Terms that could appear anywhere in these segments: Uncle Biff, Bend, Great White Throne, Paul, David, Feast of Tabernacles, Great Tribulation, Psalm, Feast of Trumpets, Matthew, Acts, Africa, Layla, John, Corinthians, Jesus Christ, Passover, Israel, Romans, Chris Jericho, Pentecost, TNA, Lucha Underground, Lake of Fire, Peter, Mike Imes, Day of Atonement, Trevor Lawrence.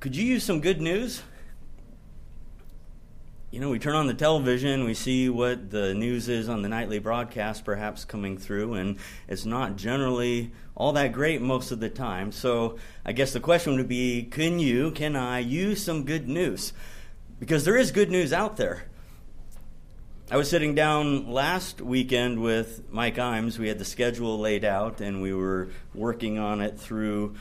could you use some good news? You know, we turn on the television, we see what the news is on the nightly broadcast perhaps coming through, and it's not generally all that great most of the time. So I guess the question would be, can I use some good news? Because there is good news out there. I was sitting down last weekend with Mike Imes. We had the schedule laid out, and we were working on it through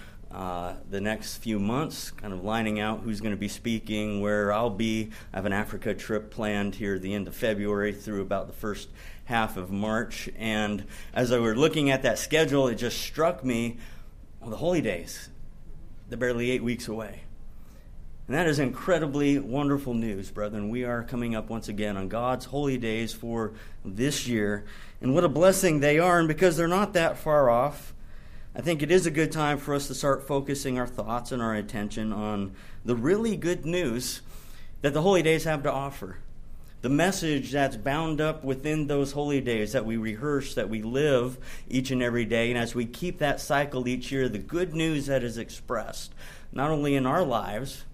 the next few months, kind of lining out who's going to be speaking, where I'll be. I have an Africa trip planned here at the end of February through about the first half of March. And as I were looking at that schedule, it just struck me, well, the Holy Days, they're barely 8 weeks away. And that is incredibly wonderful news, brethren. We are coming up once again on God's holy days for this year. And what a blessing they are. And because they're not that far off, I think it is a good time for us to start focusing our thoughts and our attention on the really good news that the holy days have to offer. The message that's bound up within those holy days that we rehearse, that we live each and every day. And as we keep that cycle each year, the good news that is expressed, not only in our lives,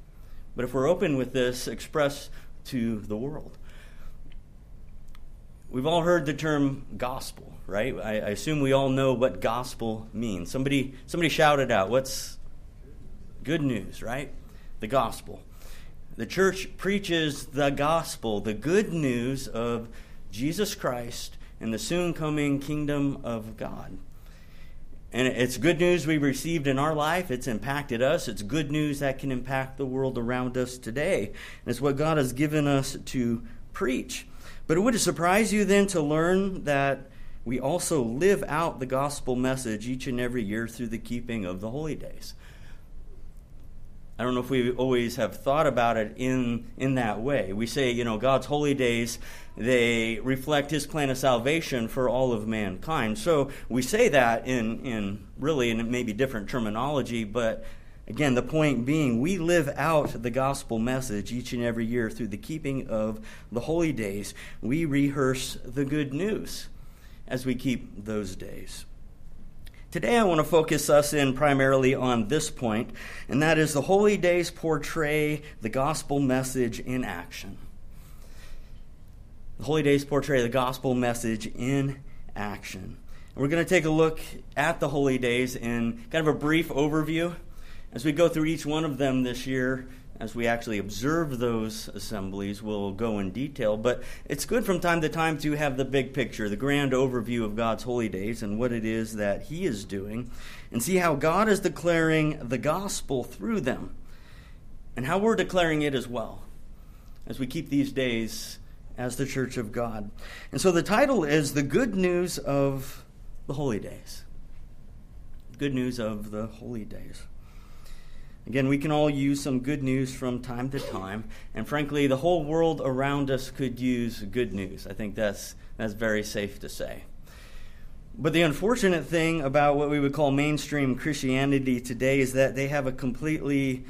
but if we're open with this, expressed to the world. We've all heard the term gospel, right? I assume we all know what gospel means. Somebody shout it out. What's good news, right? The gospel. The church preaches the gospel, the good news of Jesus Christ and the soon coming kingdom of God. And it's good news we received in our life. It's impacted us. It's good news that can impact the world around us today. And it's what God has given us to preach. But would it surprise you then to learn that we also live out the gospel message each and every year through the keeping of the holy days? I don't know if we always have thought about it in that way. We say, you know, God's holy days, they reflect his plan of salvation for all of mankind. So we say that in maybe different terminology, but again, the point being, we live out the gospel message each and every year through the keeping of the holy days. We rehearse the good news as we keep those days. Today I want to focus us in primarily on this point, and that is the holy days portray the gospel message in action. The holy days portray the gospel message in action. And we're going to take a look at the holy days in kind of a brief overview as we go through each one of them this year. As we actually observe those assemblies, we'll go in detail. But it's good from time to time to have the big picture, the grand overview of God's holy days and what it is that he is doing, and see how God is declaring the gospel through them and how we're declaring it as well as we keep these days as the Church of God. And so the title is The Good News of the Holy Days. Good News of the Holy Days. Again, we can all use some good news from time to time. And frankly, the whole world around us could use good news. I think that's very safe to say. But the unfortunate thing about what we would call mainstream Christianity today is that they have a completely,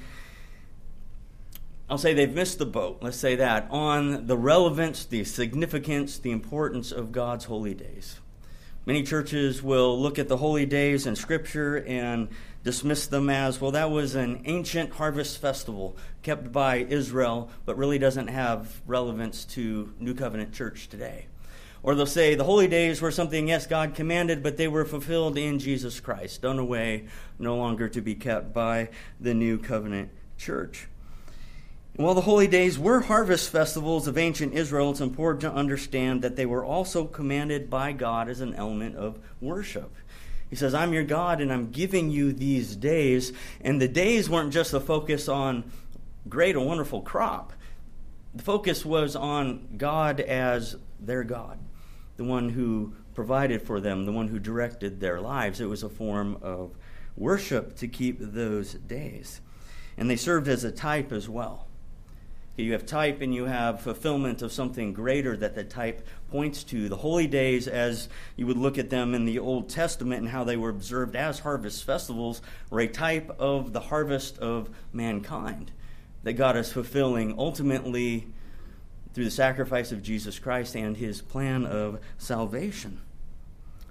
I'll say they've missed the boat, let's say that, on the relevance, the significance, the importance of God's holy days. Many churches will look at the holy days in Scripture and dismiss them as, well, that was an ancient harvest festival kept by Israel, but really doesn't have relevance to New Covenant Church today. Or they'll say the holy days were something, yes, God commanded, but they were fulfilled in Jesus Christ, done away, no longer to be kept by the New Covenant Church. And while the holy days were harvest festivals of ancient Israel, it's important to understand that they were also commanded by God as an element of worship. He says, I'm your God, and I'm giving you these days. And the days weren't just a focus on great and wonderful crop. The focus was on God as their God, the one who provided for them, the one who directed their lives. It was a form of worship to keep those days. And they served as a type as well. You have type and you have fulfillment of something greater that the type points to. The holy days, as you would look at them in the Old Testament and how they were observed as harvest festivals, were a type of the harvest of mankind that God is fulfilling ultimately through the sacrifice of Jesus Christ and his plan of salvation.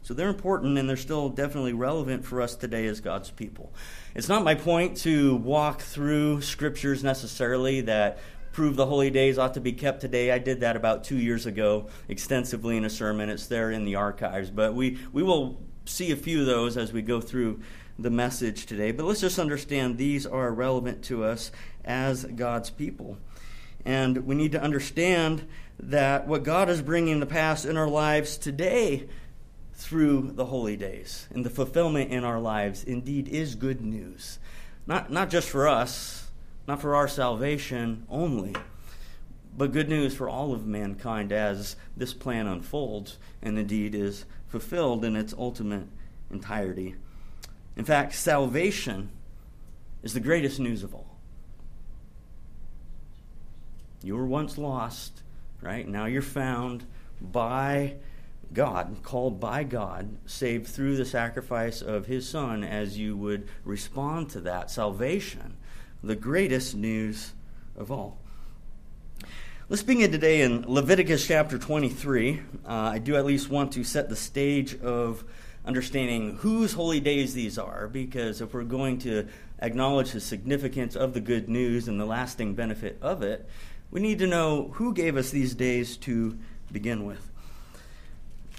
So they're important, and they're still definitely relevant for us today as God's people. It's not my point to walk through scriptures necessarily that prove the holy days ought to be kept today. I did that about 2 years ago extensively in a sermon. It's there in the archives. But we will see a few of those as we go through the message today. But let's just understand these are relevant to us as God's people. And we need to understand that what God is bringing to pass in our lives today through the holy days and the fulfillment in our lives indeed is good news. Not just for us, not for our salvation only, but good news for all of mankind as this plan unfolds and indeed is fulfilled in its ultimate entirety. In fact, salvation is the greatest news of all. You were once lost, right? Now you're found by God, called by God, saved through the sacrifice of his Son as you would respond to that salvation, the greatest news of all. Let's begin today in Leviticus chapter 23. I do at least want to set the stage of understanding whose holy days these are, because if we're going to acknowledge the significance of the good news and the lasting benefit of it, we need to know who gave us these days to begin with.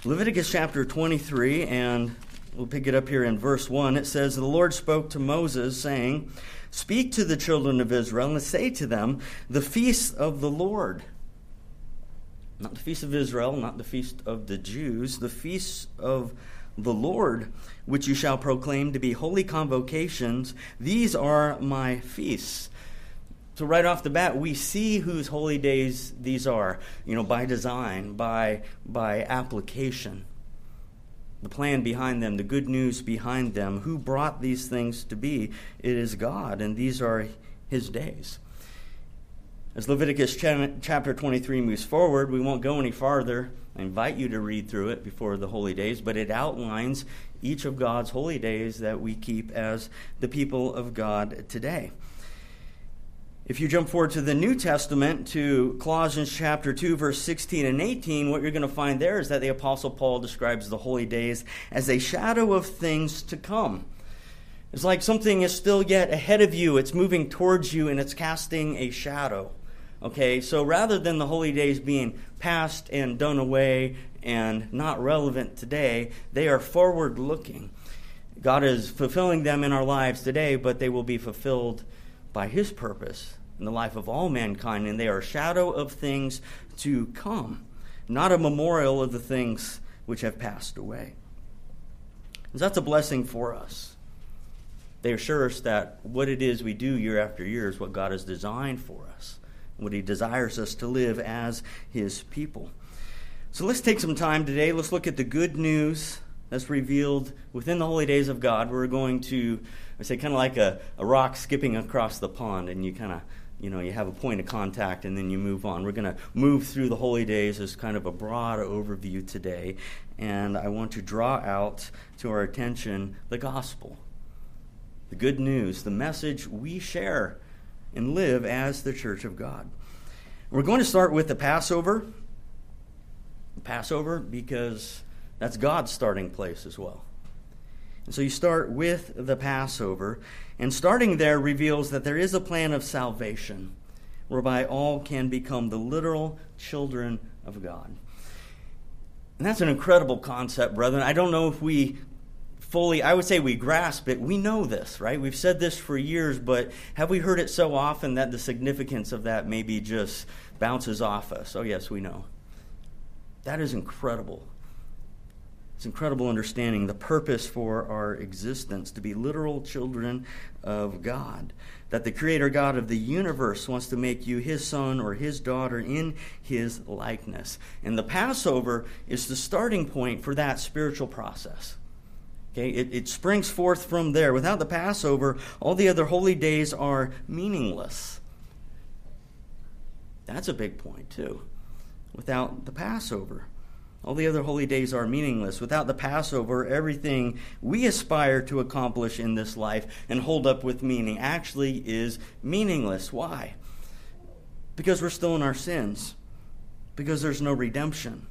Leviticus chapter 23, and we'll pick it up here in verse 1. It says, "The Lord spoke to Moses, saying, 'Speak to the children of Israel, and say to them, the feast of the Lord.'" Not the feast of Israel, not the feast of the Jews, the feast of the Lord, which you shall proclaim to be holy convocations. These are my feasts. So right off the bat, we see whose holy days these are, by design, by application. The plan behind them, the good news behind them, who brought these things to be, it is God, and these are his days. As Leviticus chapter 23 moves forward, we won't go any farther. I invite you to read through it before the holy days, but it outlines each of God's holy days that we keep as the people of God today. If you jump forward to the New Testament, to Colossians chapter 2, verse 16 and 18, what you're going to find there is that the Apostle Paul describes the holy days as a shadow of things to come. It's like something is still yet ahead of you, it's moving towards you, and it's casting a shadow. Okay, so rather than the holy days being past and done away and not relevant today, they are forward-looking. God is fulfilling them in our lives today, but they will be fulfilled by his purpose in the life of all mankind, and they are a shadow of things to come, not a memorial of the things which have passed away. And that's a blessing for us. They assure us that what it is we do year after year is what God has designed for us, what he desires us to live as his people. So let's take some time today. Let's look at the good news that's revealed within the holy days of God. We're going to, I say, kind of like a rock skipping across the pond, and you kind of, you have a point of contact, and then you move on. We're going to move through the holy days as kind of a broad overview today, and I want to draw out to our attention the gospel, the good news, the message we share and live as the Church of God. We're going to start with the Passover. Passover, because that's God's starting place as well. And so you start with the Passover, and starting there reveals that there is a plan of salvation whereby all can become the literal children of God. And that's an incredible concept, brethren. I don't know if we fully, I would say we grasp it. We know this, right? We've said this for years, but have we heard it so often that the significance of that maybe just bounces off us? Oh, yes, we know. That is incredible. It's incredible understanding the purpose for our existence, to be literal children of God, that the Creator God of the universe wants to make you his son or his daughter in his likeness. And the Passover is the starting point for that spiritual process. Okay, it springs forth from there. Without the Passover, all the other holy days are meaningless. That's a big point, too. Without the Passover, all the other holy days are meaningless. Without the Passover, everything we aspire to accomplish in this life and hold up with meaning actually is meaningless. Why? Because we're still in our sins. Because there's no redemption.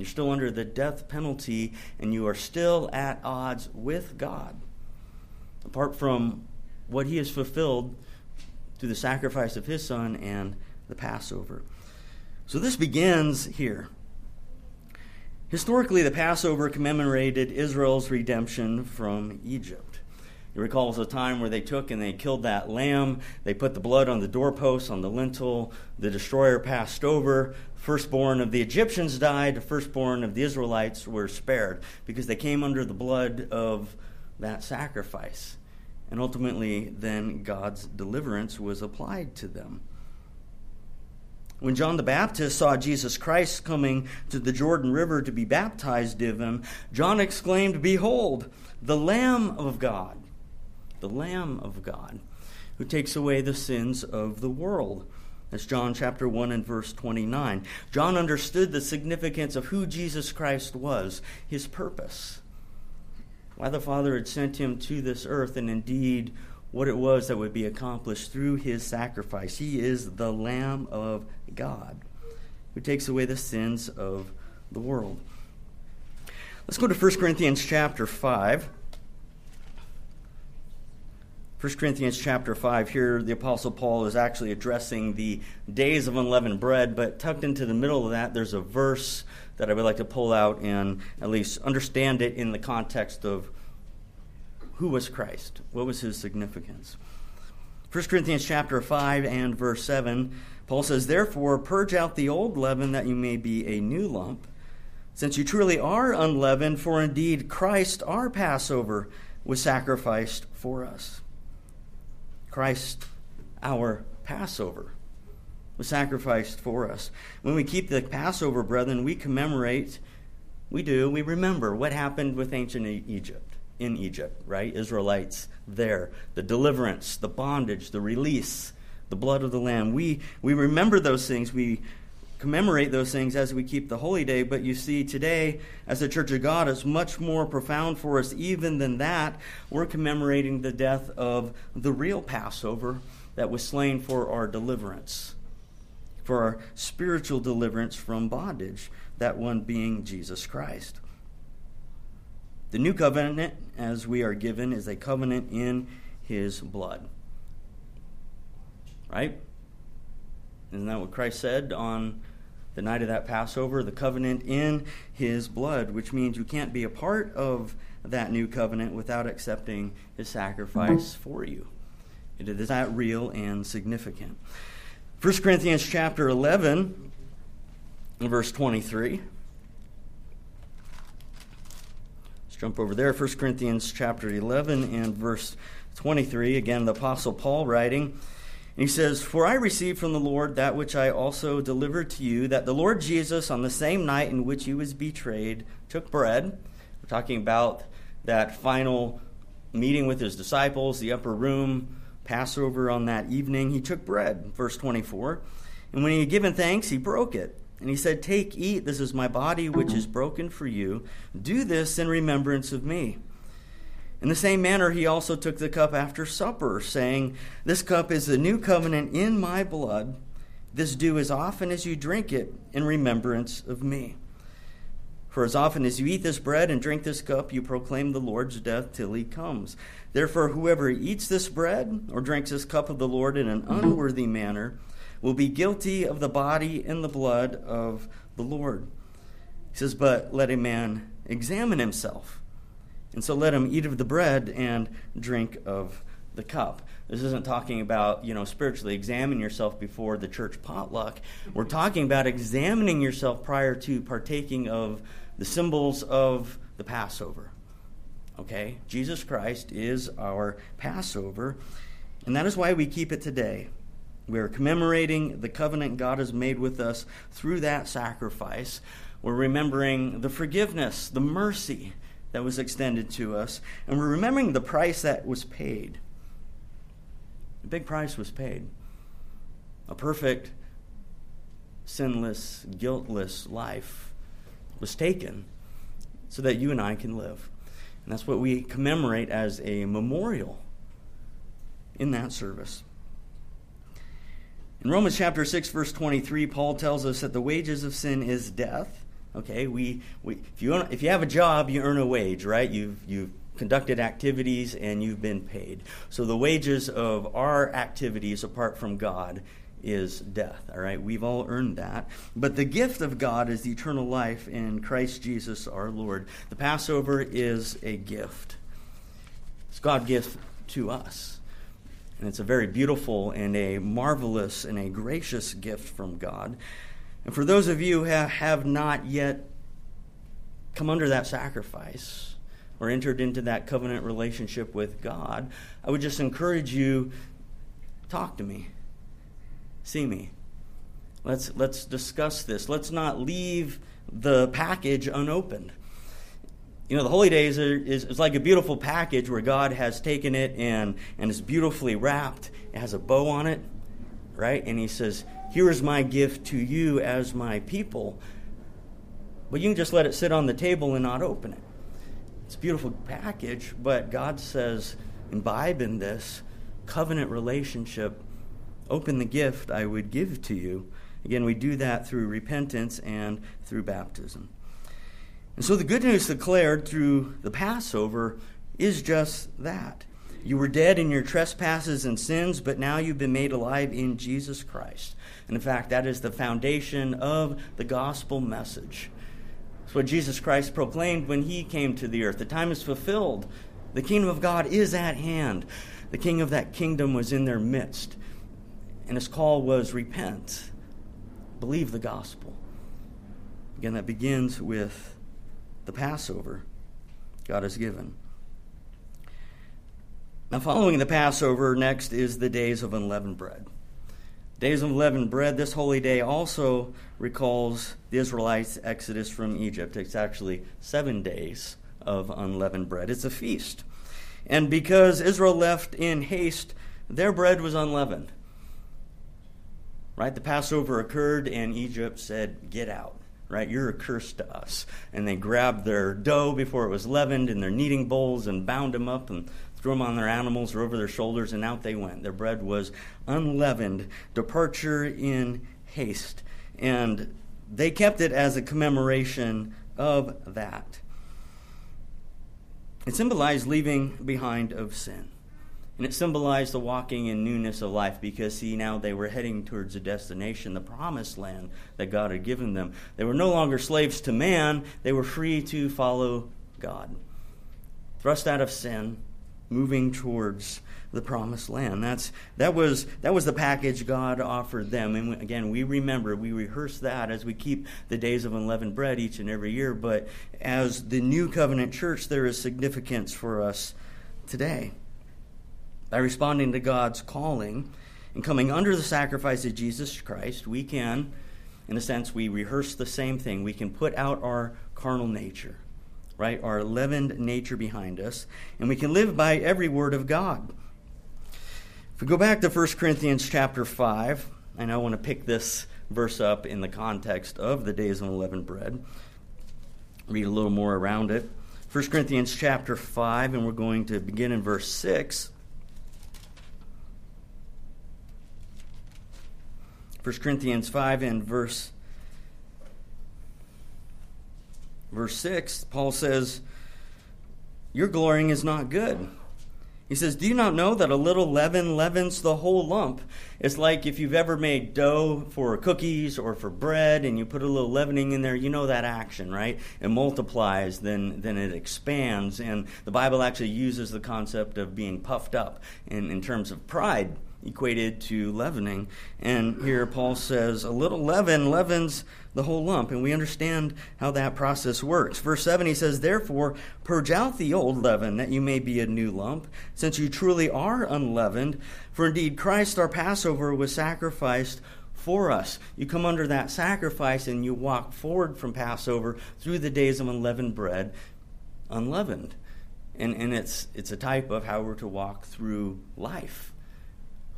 You're still under the death penalty, and you are still at odds with God. Apart from what he has fulfilled through the sacrifice of his son and the Passover. So this begins here. Historically, the Passover commemorated Israel's redemption from Egypt. You recall it was a time where they took and they killed that lamb. They put the blood on the doorposts, on the lintel. The destroyer passed over. Firstborn of the Egyptians died. The firstborn of the Israelites were spared because they came under the blood of that sacrifice. And ultimately, then God's deliverance was applied to them. When John the Baptist saw Jesus Christ coming to the Jordan River to be baptized of him, John exclaimed, "Behold, the Lamb of God, the Lamb of God, who takes away the sins of the world." That's John chapter 1 and verse 29. John understood the significance of who Jesus Christ was, his purpose, why the Father had sent him to this earth, and indeed what it was that would be accomplished through his sacrifice. He is the Lamb of God who takes away the sins of the world. Let's go to 1 Corinthians chapter 5. 1 Corinthians chapter 5, here the Apostle Paul is actually addressing the days of unleavened bread, but tucked into the middle of that, there's a verse that I would like to pull out and at least understand it in the context of who was Christ, what was his significance. 1 Corinthians chapter 5 and verse 7, Paul says, "Therefore, purge out the old leaven that you may be a new lump, since you truly are unleavened, for indeed Christ, our Passover, was sacrificed for us." Christ, our Passover, was sacrificed for us. When we keep the Passover, brethren, we commemorate, we remember what happened with ancient Egypt, in Egypt, right? Israelites there, the deliverance, the bondage, the release, the blood of the Lamb. We remember those things, we commemorate those things as we keep the holy day, but you see today, as the Church of God, is much more profound for us even than that. We're commemorating the death of the real Passover that was slain for our deliverance, for our spiritual deliverance from bondage, that one being Jesus Christ. The new covenant, as we are given, is a covenant in his blood. Right? Isn't that what Christ said on the night of that Passover, the covenant in his blood, which means you can't be a part of that new covenant without accepting his sacrifice for you. It is that real and significant. 1 Corinthians chapter 11, verse 23. Let's jump over there. 1 Corinthians chapter 11 and verse 23. Again, the Apostle Paul writing. He says, "For I received from the Lord that which I also delivered to you, that the Lord Jesus, on the same night in which he was betrayed, took bread." We're talking about that final meeting with his disciples, the upper room, Passover on that evening. He took bread, verse 24. "And when he had given thanks, he broke it. And he said, 'Take, eat, this is my body, which is broken for you. Do this in remembrance of me.' In the same manner, he also took the cup after supper, saying, 'This cup is the new covenant in my blood. This do as often as you drink it in remembrance of me. For as often as you eat this bread and drink this cup, you proclaim the Lord's death till he comes. Therefore, whoever eats this bread or drinks this cup of the Lord in an unworthy manner will be guilty of the body and the blood of the Lord.' He says, 'But let a man examine himself. And so let him eat of the bread and drink of the cup.'" This isn't talking about, spiritually examine yourself before the church potluck. We're talking about examining yourself prior to partaking of the symbols of the Passover. Okay? Jesus Christ is our Passover, and that is why we keep it today. We are commemorating the covenant God has made with us through that sacrifice. We're remembering the forgiveness, the mercy that was extended to us, and we're remembering the price that was paid. A big price was paid. A perfect, sinless, guiltless life was taken so that you and I can live. And that's what we commemorate as a memorial in that service. In Romans chapter 6, verse 23, Paul tells us that the wages of sin is death, Okay, if you have a job, you earn a wage, right? You've conducted activities and you've been paid. So the wages of our activities apart from God is death, all right? We've all earned that. But the gift of God is the eternal life in Christ Jesus our Lord. The Passover is a gift. It's God's gift to us. And it's a very beautiful and a marvelous and a gracious gift from God. And for those of you who have not yet come under that sacrifice or entered into that covenant relationship with God, I would just encourage you, talk to me. See me. Let's discuss this. Let's not leave the package unopened. You know, the Holy Days is like a beautiful package where God has taken it and it's beautifully wrapped. It has a bow on it, right? And he says, here is my gift to you as my people. But you can just let it sit on the table and not open it. It's a beautiful package, but God says, imbibe in this covenant relationship. Open the gift I would give to you. Again, we do that through repentance and through baptism. And so the good news declared through the Passover is just that. You were dead in your trespasses and sins, but now you've been made alive in Jesus Christ. And in fact, that is the foundation of the gospel message. It's what Jesus Christ proclaimed when he came to the earth. The time is fulfilled. The kingdom of God is at hand. The king of that kingdom was in their midst. And his call was repent. Believe the gospel. Again, that begins with the Passover God has given. Now, following the Passover, next is the Days of Unleavened Bread. Days of Unleavened Bread, this holy day also recalls the Israelites' exodus from Egypt. It's actually 7 days of unleavened bread. It's a feast. And because Israel left in haste, their bread was unleavened. Right? The Passover occurred and Egypt said, get out, right? You're a curse to us. And they grabbed their dough before it was leavened in their kneading bowls and bound them up and threw them on their animals or over their shoulders, and out they went. Their bread was unleavened, departure in haste. And they kept it as a commemoration of that. It symbolized leaving behind of sin. And it symbolized the walking in newness of life because, see, now they were heading towards a destination, the promised land that God had given them. They were no longer slaves to man. They were free to follow God. Thrust out of sin, moving towards the promised land. That was the package God offered them. And again, we rehearse that as we keep the Days of Unleavened Bread each and every year. But as the New Covenant Church, there is significance for us today. By responding to God's calling and coming under the sacrifice of Jesus Christ, we can, in a sense, we rehearse the same thing. We can put out our carnal nature, right? Our leavened nature behind us, and we can live by every word of God. If we go back to 1 Corinthians chapter 5, and I want to pick this verse up in the context of the Days of Unleavened Bread, read a little more around it. 1 Corinthians chapter 5, and we're going to begin in verse 6. 1 Corinthians 5 and verse 6, Paul says, your glorying is not good. He says, do you not know that a little leaven leavens the whole lump? It's like if you've ever made dough for cookies or for bread and you put a little leavening in there, you know that action, right? It multiplies, then it expands. And the Bible actually uses the concept of being puffed up in terms of pride, equated to leavening. And here Paul says, a little leaven leavens the whole lump. And we understand how that process works. Verse 7, he says, therefore, purge out the old leaven, that you may be a new lump, since you truly are unleavened. For indeed, Christ our Passover was sacrificed for us. You come under that sacrifice and you walk forward from Passover through the Days of Unleavened Bread, unleavened. And it's a type of how we're to walk through life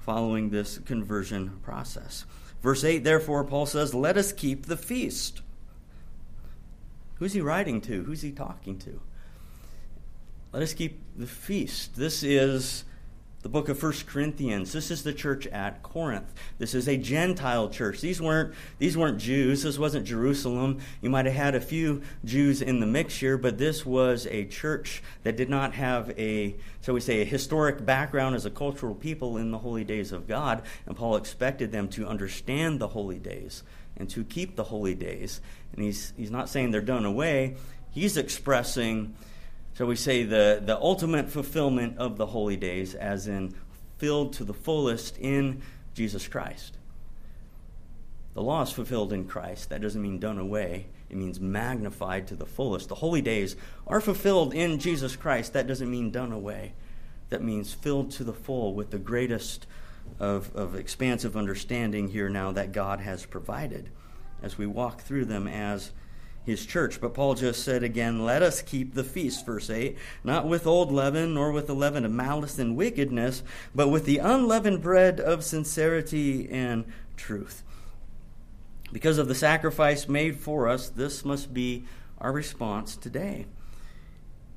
following this conversion process. Verse 8, therefore, Paul says, let us keep the feast. Who's he writing to? Who's he talking to? Let us keep the feast. This is The book of 1 Corinthians, this is the church at Corinth. This is a Gentile church. These weren't Jews. This wasn't Jerusalem. You might have had a few Jews in the mix here, but this was a church that did not have a, shall we say, a historic background as a cultural people in the holy days of God. And Paul expected them to understand the holy days and to keep the holy days. And he's not saying they're done away. He's expressing, shall we say, the ultimate fulfillment of the holy days, as in filled to the fullest in Jesus Christ. The law is fulfilled in Christ. That doesn't mean done away. It means magnified to the fullest. The holy days are fulfilled in Jesus Christ. That doesn't mean done away. That means filled to the full with the greatest of expansive understanding here now that God has provided as we walk through them as His church. But Paul just said again, let us keep the feast, verse 8, not with old leaven, nor with the leaven of malice and wickedness, but with the unleavened bread of sincerity and truth. Because of the sacrifice made for us, this must be our response today.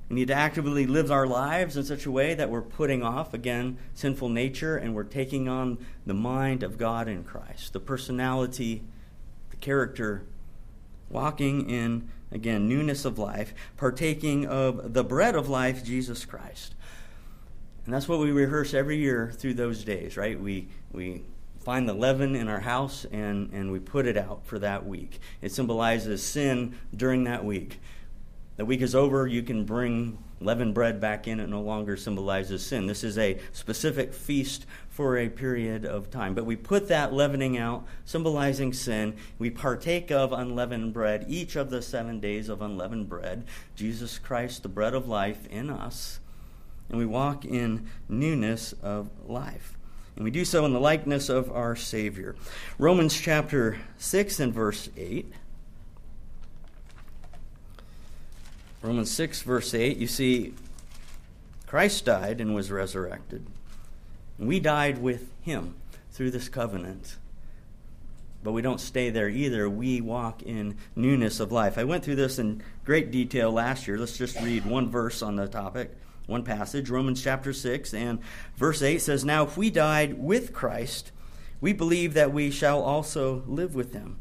We need to actively live our lives in such a way that we're putting off, again, sinful nature, and we're taking on the mind of God in Christ, the personality, the character, walking in, again, newness of life, partaking of the bread of life, Jesus Christ. And that's what we rehearse every year through those days, right? We find the leaven in our house and we put it out for that week. It symbolizes sin during that week. The week is over, you can bring leavened bread back in. It no longer symbolizes sin. This is a specific feast for a period of time. But we put that leavening out, symbolizing sin. We partake of unleavened bread, each of the 7 days of unleavened bread, Jesus Christ, the bread of life in us, and we walk in newness of life. And we do so in the likeness of our Savior. Romans chapter 6 and verse 8. Romans 6, verse 8, you see, Christ died and was resurrected. We died with him through this covenant. But we don't stay there either. We walk in newness of life. I went through this in great detail last year. Let's just read one verse on the topic, one passage. Romans chapter 6 and verse 8 says, now if we died with Christ, we believe that we shall also live with him,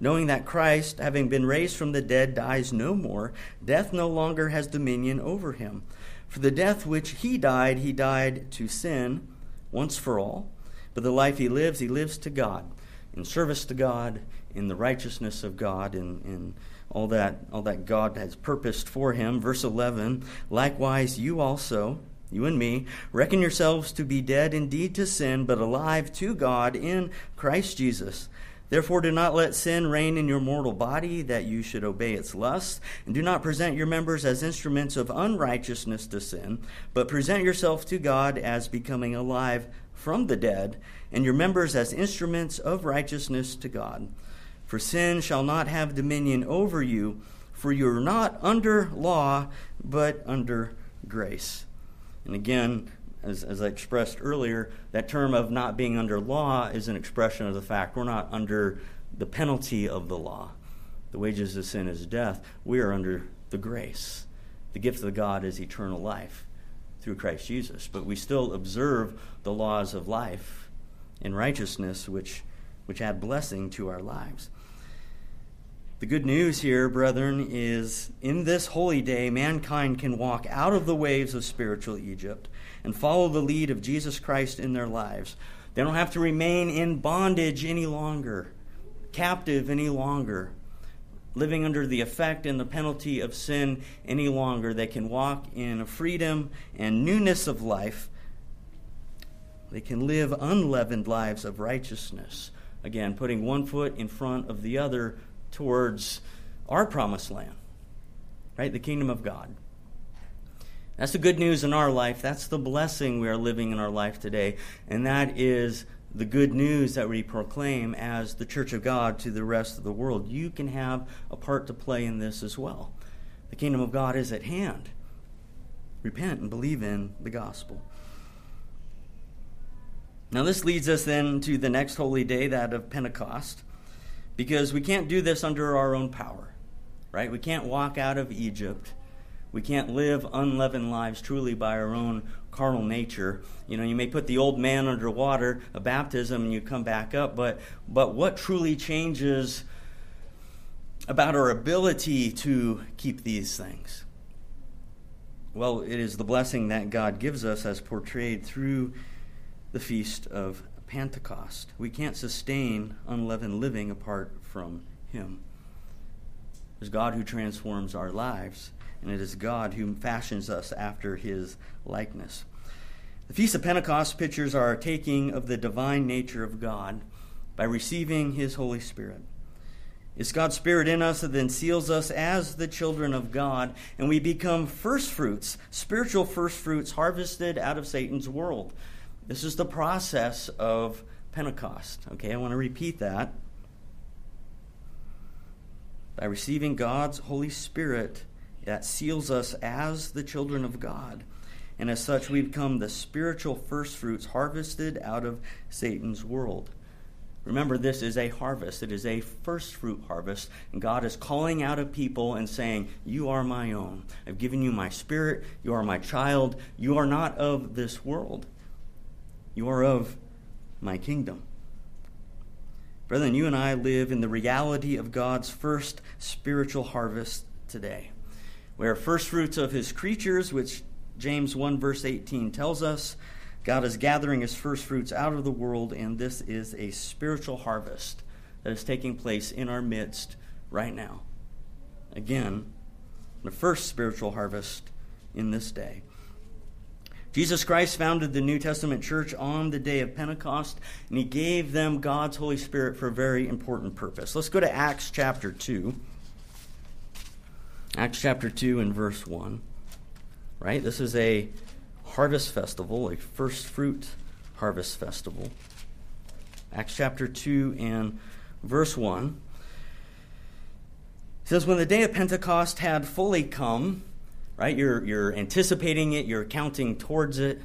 knowing that Christ, having been raised from the dead, dies no more. Death no longer has dominion over him. For the death which he died to sin once for all. But the life he lives to God, in service to God, in the righteousness of God, in all that God has purposed for him. Verse 11, likewise you also, you and me, reckon yourselves to be dead indeed to sin, but alive to God in Christ Jesus. Therefore, do not let sin reign in your mortal body, that you should obey its lusts. And do not present your members as instruments of unrighteousness to sin, but present yourself to God as becoming alive from the dead, and your members as instruments of righteousness to God. For sin shall not have dominion over you, for you are not under law, but under grace. And again, as I expressed earlier, that term of not being under law is an expression of the fact we're not under the penalty of the law. The wages of sin is death. We are under the grace. The gift of God is eternal life through Christ Jesus. But we still observe the laws of life and righteousness, which add blessing to our lives. The good news here, brethren, is in this holy day, mankind can walk out of the waves of spiritual Egypt and follow the lead of Jesus Christ in their lives. They don't have to remain in bondage any longer, captive any longer, living under the effect and the penalty of sin any longer. They can walk in a freedom and newness of life. They can live unleavened lives of righteousness. Again, putting one foot in front of the other towards our promised land, right? The kingdom of God. That's the good news in our life. That's the blessing we are living in our life today. And that is the good news that we proclaim as the Church of God to the rest of the world. You can have a part to play in this as well. The kingdom of God is at hand. Repent and believe in the gospel. Now this leads us then to the next holy day, that of Pentecost, because we can't do this under our own power, right? We can't walk out of Egypt. We can't live unleavened lives truly by our own carnal nature. You know, you may put the old man underwater, a baptism, and you come back up, but what truly changes about our ability to keep these things? Well, it is the blessing that God gives us as portrayed through the Feast of Pentecost. We can't sustain unleavened living apart from Him. It's God who transforms our lives, and it is God who fashions us after His likeness. The Feast of Pentecost pictures our taking of the divine nature of God by receiving His Holy Spirit. It's God's Spirit in us that then seals us as the children of God, and we become first fruits, spiritual first fruits harvested out of Satan's world. This is the process of Pentecost. Okay, I want to repeat that. By receiving God's Holy Spirit, that seals us as the children of God. And as such, we become the spiritual first fruits harvested out of Satan's world. Remember, this is a harvest. It is a first fruit harvest. And God is calling out a people and saying, you are my own. I've given you my Spirit. You are my child. You are not of this world. You are of my kingdom. Brethren, you and I live in the reality of God's first spiritual harvest today. We are first fruits of His creatures, which James 1 verse 18 tells us. God is gathering His first fruits out of the world, and this is a spiritual harvest that is taking place in our midst right now. Again, the first spiritual harvest in this day. Jesus Christ founded the New Testament church on the day of Pentecost, and He gave them God's Holy Spirit for a very important purpose. Let's go to Acts chapter 2. Acts chapter 2 and verse 1, right? This is a harvest festival, a first fruit harvest festival. Acts chapter 2 and verse 1. It says, when the day of Pentecost had fully come, right? You're anticipating it, you're counting towards it.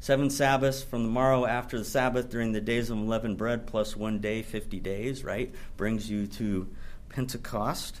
7 Sabbaths from the morrow after the Sabbath during the days of unleavened bread plus 1 day, 50 days, right? Brings you to Pentecost.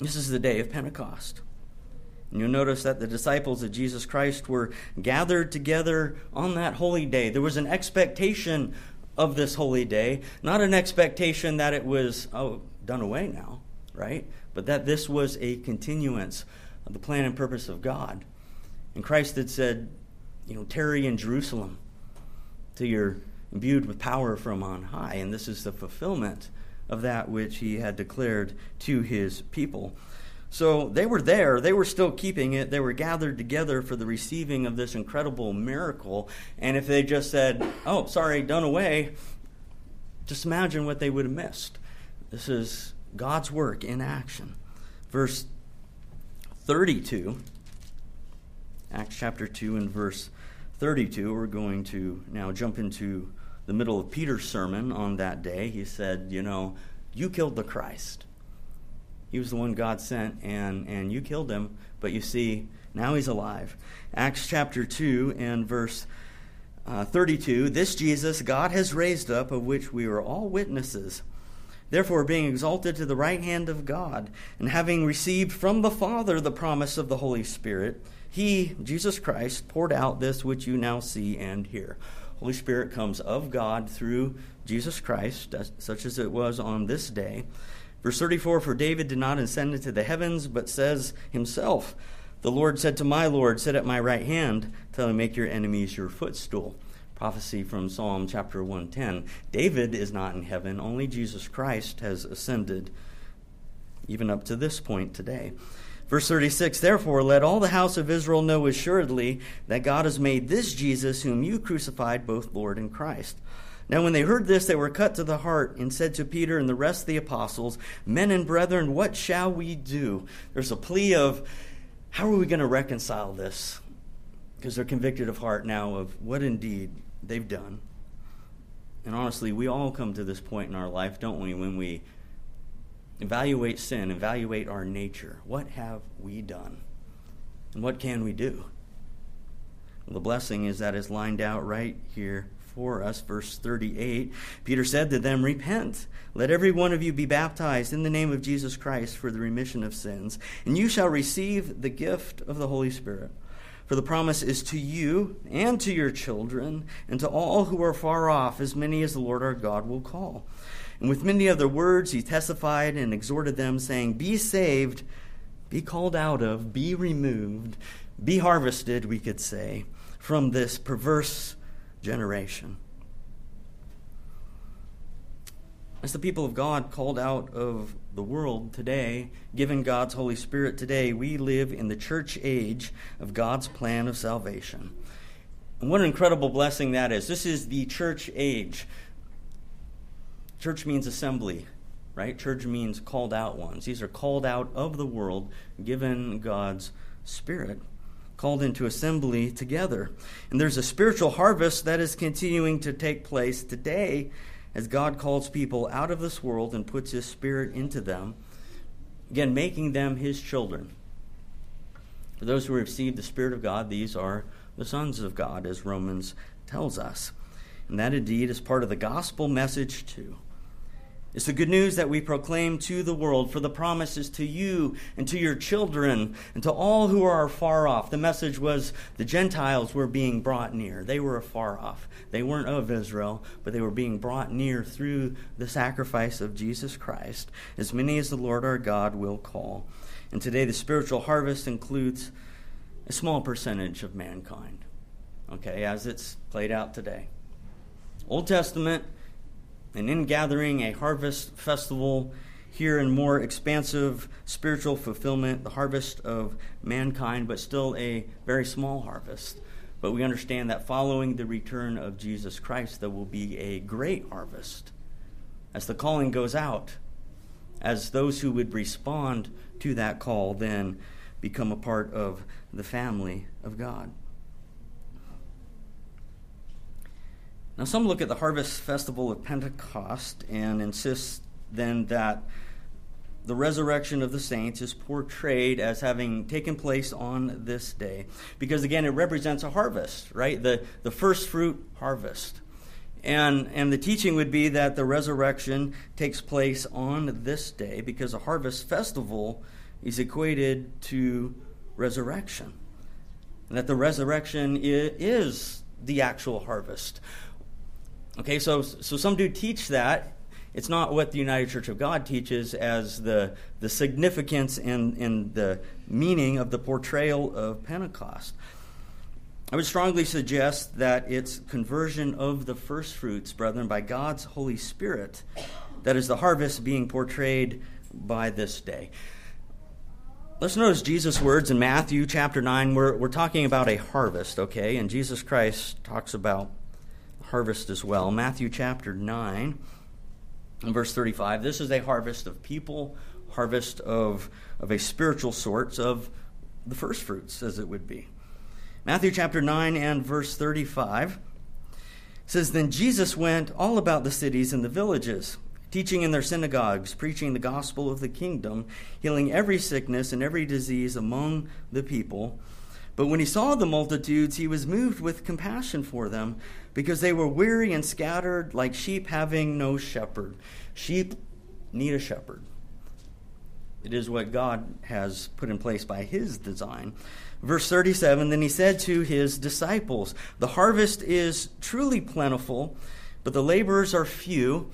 This is the day of Pentecost. And you'll notice that the disciples of Jesus Christ were gathered together on that holy day. There was an expectation of this holy day, not an expectation that it was, done away now, right? But that this was a continuance of the plan and purpose of God. And Christ had said, tarry in Jerusalem till you're imbued with power from on high. And this is the fulfillment of that which He had declared to His people. So they were there. They were still keeping it. They were gathered together for the receiving of this incredible miracle. And if they just said, done away, just imagine what they would have missed. This is God's work in action. Verse 32, Acts chapter 2 and verse 32, we're going to now jump into the middle of Peter's sermon on that day. He said, you killed the Christ. He was the one God sent, and you killed Him, but you see, now He's alive. Acts chapter 2 and verse 32, this Jesus God has raised up, of which we are all witnesses. Therefore, being exalted to the right hand of God, and having received from the Father the promise of the Holy Spirit, He, Jesus Christ, poured out this which you now see and hear. Holy Spirit comes of God through Jesus Christ, such as it was on this day. Verse 34, for David did not ascend into the heavens, but says himself, the Lord said to my Lord, sit at my right hand, till I make your enemies your footstool. Prophecy from Psalm chapter 110. David is not in heaven. Only Jesus Christ has ascended, even up to this point today. Verse 36, therefore, let all the house of Israel know assuredly that God has made this Jesus whom you crucified both Lord and Christ. Now when they heard this, they were cut to the heart and said to Peter and the rest of the apostles, men and brethren, what shall we do? There's a plea of, How are we going to reconcile this? Because they're convicted of heart now of what indeed they've done. And honestly, we all come to this point in our life, don't we, when we evaluate sin, evaluate our nature. What have we done? And what can we do? Well, the blessing is that it's lined out right here for us. Verse 38, Peter said to them, repent. Let every one of you be baptized in the name of Jesus Christ for the remission of sins, and you shall receive the gift of the Holy Spirit. For the promise is to you and to your children and to all who are far off, as many as the Lord our God will call. And with many other words he testified and exhorted them, saying, be saved, be called out of, be removed, be harvested, we could say, from this perverse generation. As the people of God called out of the world today, given God's Holy Spirit today, we live in the church age of God's plan of salvation. And what an incredible blessing that is. This is the church age. Church means assembly, right? Church means called out ones. These are called out of the world, given God's Spirit, called into assembly together. And there's a spiritual harvest that is continuing to take place today, as God calls people out of this world and puts his Spirit into them, again, making them his children. For those who receive the Spirit of God, these are the sons of God, as Romans tells us. And that indeed is part of the gospel message too. It's the good news that we proclaim to the world, for the promise is to you and to your children and to all who are far off. The message was the Gentiles were being brought near. They were afar off. They weren't of Israel, but they were being brought near through the sacrifice of Jesus Christ, as many as the Lord our God will call. And today the spiritual harvest includes a small percentage of mankind, okay, as it's played out today. Old Testament, an ingathering, a harvest festival, here in more expansive spiritual fulfillment, the harvest of mankind, but still a very small harvest. But we understand that following the return of Jesus Christ, there will be a great harvest as the calling goes out, as those who would respond to that call then become a part of the family of God. Now, some look at the harvest festival of Pentecost and insist then that the resurrection of the saints is portrayed as having taken place on this day. Because, again, it represents a harvest, right? The first fruit harvest. And the teaching would be that the resurrection takes place on this day because a harvest festival is equated to resurrection. And that the resurrection is the actual harvest. Okay, so some do teach that. It's not what the United Church of God teaches as the significance and the meaning of the portrayal of Pentecost. I would strongly suggest that it's conversion of the first fruits, brethren, by God's Holy Spirit that is the harvest being portrayed by this day. Let's notice Jesus' words in Matthew chapter 9. We're talking about a harvest, okay? And Jesus Christ talks about harvest as well. Matthew chapter 9 and verse 35. This is a harvest of people, harvest of a spiritual sort, of the first fruits, as it would be. Matthew chapter 9 and verse 35 says, then Jesus went all about the cities and the villages, teaching in their synagogues, preaching the gospel of the kingdom, healing every sickness and every disease among the people. But when he saw the multitudes, he was moved with compassion for them, because they were weary and scattered like sheep having no shepherd. Sheep need a shepherd. It is what God has put in place by his design. Verse 37, then he said to his disciples, the harvest is truly plentiful, but the laborers are few.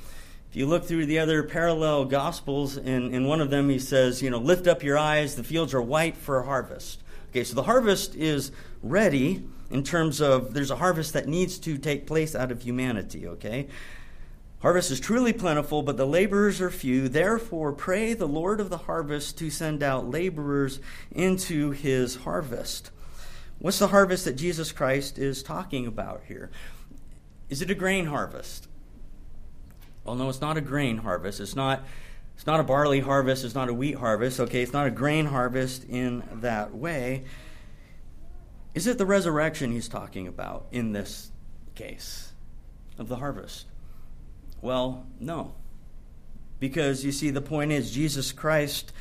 If you look through the other parallel gospels, in one of them he says, lift up your eyes, the fields are white for harvest. Okay, so the harvest is ready in terms of there's a harvest that needs to take place out of humanity, okay? Harvest is truly plentiful, but the laborers are few. Therefore, pray the Lord of the harvest to send out laborers into his harvest. What's the harvest that Jesus Christ is talking about here? Is it a grain harvest? Well, no, it's not a grain harvest. It's not It's not a barley harvest. It's not a wheat harvest. Okay, it's not a grain harvest in that way. Is it the resurrection he's talking about in this case of the harvest? Well, no. Because, you see, the point is, Jesus Christ,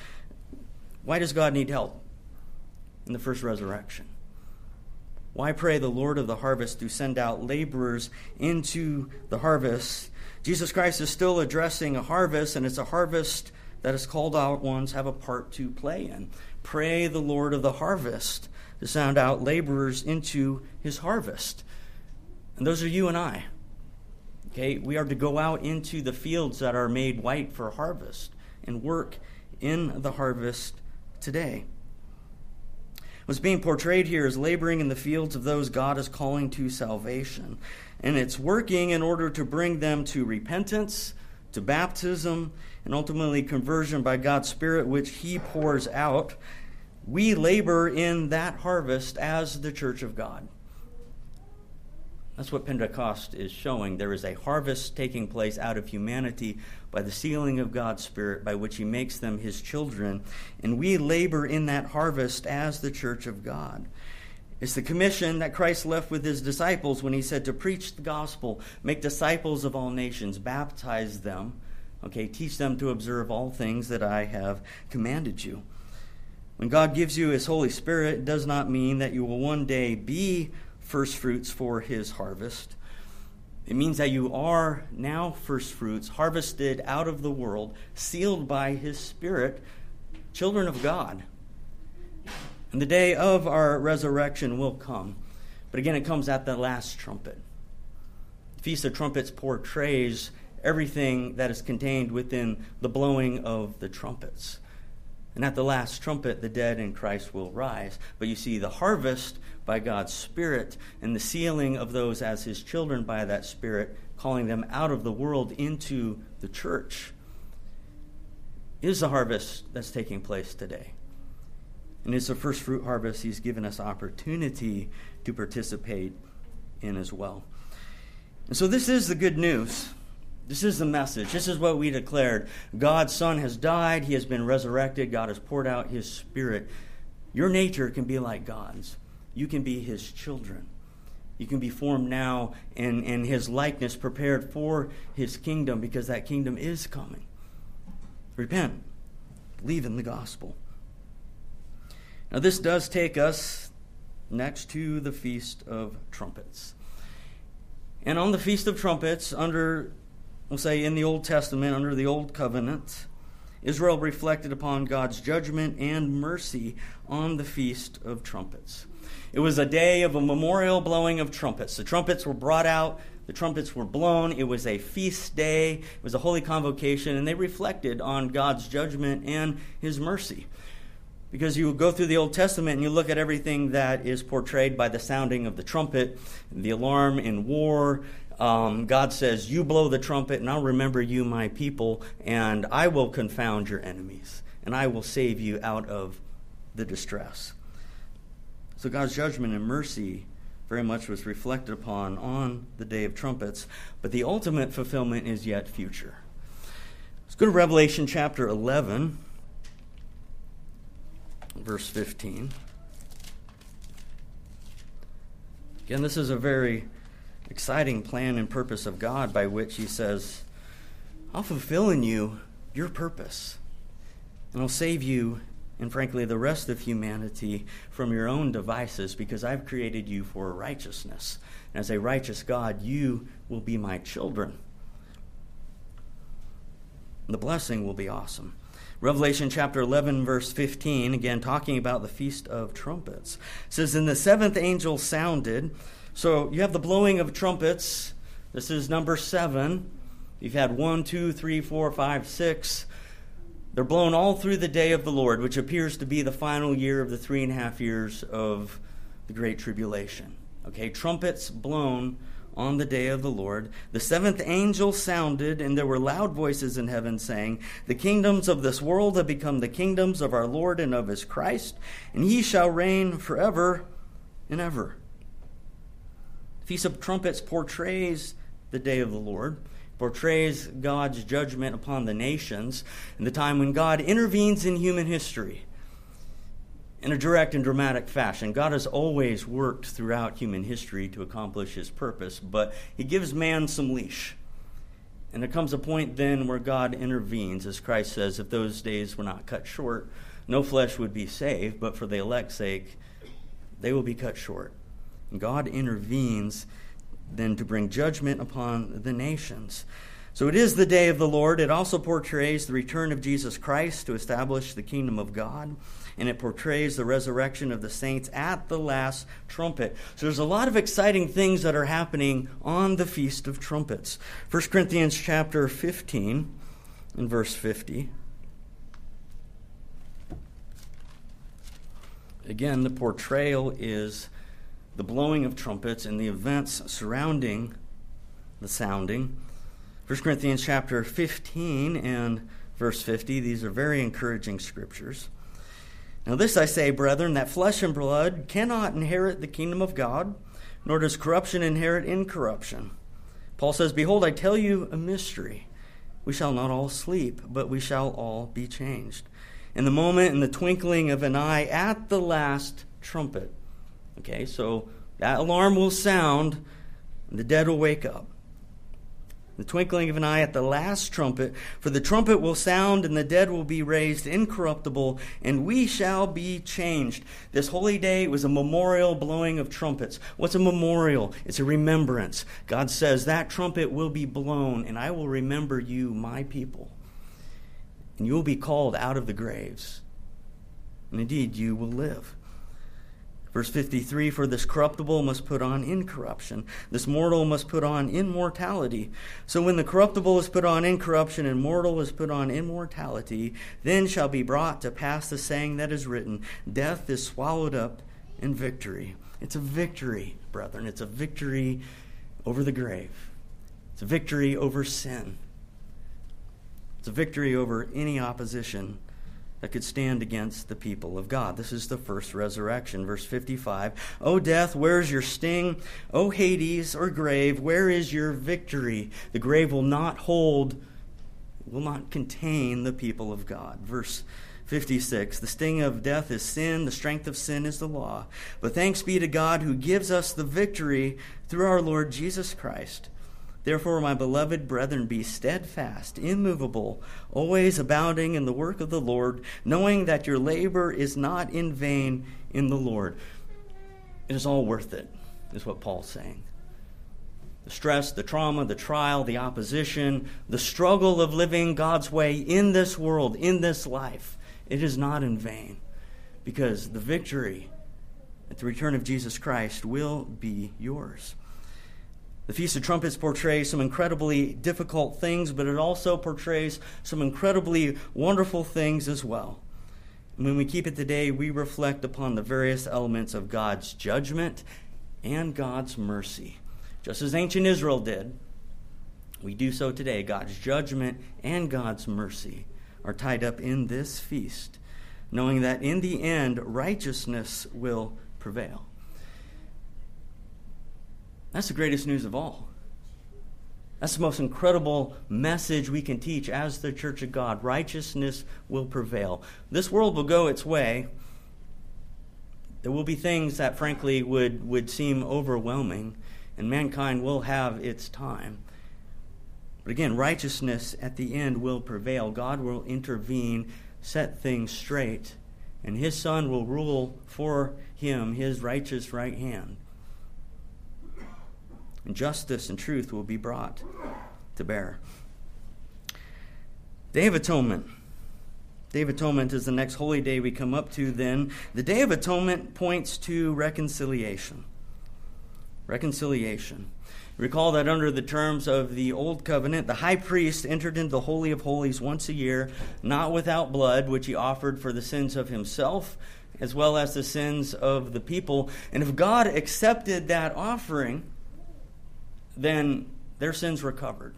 why does God need help in the first resurrection? Why pray the Lord of the harvest to send out laborers into the harvest? Jesus Christ is still addressing a harvest, and it's a harvest that his called out ones have a part to play in. Pray the Lord of the harvest to send out laborers into his harvest. And those are you and I. Okay, we are to go out into the fields that are made white for harvest and work in the harvest today. What's being portrayed here is laboring in the fields of those God is calling to salvation. And it's working in order to bring them to repentance, to baptism, and ultimately conversion by God's Spirit, which he pours out. We labor in that harvest as the Church of God. That's what Pentecost is showing. There is a harvest taking place out of humanity by the sealing of God's Spirit, by which he makes them his children. And we labor in that harvest as the Church of God. It's the commission that Christ left with his disciples when he said to preach the gospel, make disciples of all nations, baptize them, okay, teach them to observe all things that I have commanded you. When God gives you his Holy Spirit, it does not mean that you will one day be first fruits for his harvest. It means that you are now first fruits, harvested out of the world, sealed by his Spirit, children of God. And the day of our resurrection will come. But again, it comes at the last trumpet. The Feast of Trumpets portrays everything that is contained within the blowing of the trumpets. And at the last trumpet, the dead in Christ will rise. But you see, the harvest by God's Spirit and the sealing of those as his children by that Spirit, calling them out of the world into the church, is the harvest that's taking place today. And it's the first fruit harvest he's given us opportunity to participate in as well. And so this is the good news. This is the message. This is what we declared. God's Son has died. He has been resurrected. God has poured out his Spirit. Your nature can be like God's. You can be his children. You can be formed now and his likeness, prepared for his kingdom, because that kingdom is coming. Repent. Believe in the gospel. Now this does take us next to the Feast of Trumpets. And on the Feast of Trumpets, under... we'll say in the Old Testament, under the Old Covenant, Israel reflected upon God's judgment and mercy on the Feast of Trumpets. It was a day of a memorial blowing of trumpets. The trumpets were brought out. The trumpets were blown. It was a feast day. It was a holy convocation, and they reflected on God's judgment and his mercy. Because you go through the Old Testament and you look at everything that is portrayed by the sounding of the trumpet, the alarm in war. God says, you blow the trumpet, and I'll remember you, my people, and I will confound your enemies, and I will save you out of the distress. So God's judgment and mercy very much was reflected upon on the Day of Trumpets, but the ultimate fulfillment is yet future. Let's go to Revelation chapter 11, verse 15. Again, this is a very exciting plan and purpose of God, by which he says, I'll fulfill in you your purpose, and I'll save you and, frankly, the rest of humanity from your own devices, because I've created you for righteousness. And as a righteous God, you will be my children. And the blessing will be awesome. Revelation chapter 11, verse 15, again, talking about the Feast of Trumpets. It says, and the seventh angel sounded. So you have the blowing of trumpets. This is number 7. You've had 1, 2, 3, 4, 5, 6. They're blown all through the day of the Lord, which appears to be the final year of the 3.5 years of the Great Tribulation. Okay, trumpets blown on the day of the Lord. The seventh angel sounded, and there were loud voices in heaven saying, the kingdoms of this world have become the kingdoms of our Lord and of his Christ, and he shall reign forever and ever. Feast of Trumpets portrays the day of the Lord, portrays God's judgment upon the nations and the time when God intervenes in human history in a direct and dramatic fashion. God has always worked throughout human history to accomplish his purpose, but he gives man some leash. And there comes a point then where God intervenes. As Christ says, if those days were not cut short, no flesh would be saved, but for the elect's sake, they will be cut short. And God intervenes then to bring judgment upon the nations. So it is the day of the Lord. It also portrays the return of Jesus Christ to establish the kingdom of God. And it portrays the resurrection of the saints at the last trumpet. So there's a lot of exciting things that are happening on the Feast of Trumpets. 1 Corinthians chapter 15 and verse 50. Again, the portrayal is the blowing of trumpets and the events surrounding the sounding. 1 Corinthians chapter 15 and verse 50, these are very encouraging scriptures. Now this I say, brethren, that flesh and blood cannot inherit the kingdom of God, nor does corruption inherit incorruption. Paul says, behold, I tell you a mystery. We shall not all sleep, but we shall all be changed. In the moment, in the twinkling of an eye, at the last trumpet. Okay, so that alarm will sound, and the dead will wake up. The twinkling of an eye at the last trumpet, for the trumpet will sound and the dead will be raised incorruptible, and we shall be changed. This holy day was a memorial blowing of trumpets. What's a memorial? It's a remembrance. God says that trumpet will be blown, and I will remember you, my people. And you will be called out of the graves, and indeed you will live. Verse 53, for this corruptible must put on incorruption. This mortal must put on immortality. So when the corruptible is put on incorruption and mortal is put on immortality, then shall be brought to pass the saying that is written, death is swallowed up in victory. It's a victory, brethren. It's a victory over the grave. It's a victory over sin. It's a victory over any opposition that could stand against the people of God. This is the first resurrection. Verse 55, O death, where is your sting? O Hades, or grave, where is your victory? The grave will not contain the people of God. Verse 56, the sting of death is sin, the strength of sin is the law. But thanks be to God who gives us the victory through our Lord Jesus Christ. Therefore, my beloved brethren, be steadfast, immovable, always abounding in the work of the Lord, knowing that your labor is not in vain in the Lord. It is all worth it, is what Paul's saying. The stress, the trauma, the trial, the opposition, the struggle of living God's way in this world, in this life, it is not in vain, because the victory at the return of Jesus Christ will be yours. The Feast of Trumpets portrays some incredibly difficult things, but it also portrays some incredibly wonderful things as well. And when we keep it today, we reflect upon the various elements of God's judgment and God's mercy. Just as ancient Israel did, we do so today. God's judgment and God's mercy are tied up in this feast, knowing that in the end, righteousness will prevail. That's the greatest news of all. That's the most incredible message we can teach as the Church of God. Righteousness will prevail. This world will go its way. There will be things that, frankly, would seem overwhelming, and mankind will have its time. But again, righteousness at the end will prevail. God will intervene, set things straight, and his Son will rule for him, his righteous right hand. And justice and truth will be brought to bear. Day of Atonement. Day of Atonement is the next holy day we come up to then. The Day of Atonement points to reconciliation. Reconciliation. Recall that under the terms of the Old Covenant, the high priest entered into the Holy of Holies once a year, not without blood, which he offered for the sins of himself, as well as the sins of the people. And if God accepted that offering, then their sins were covered.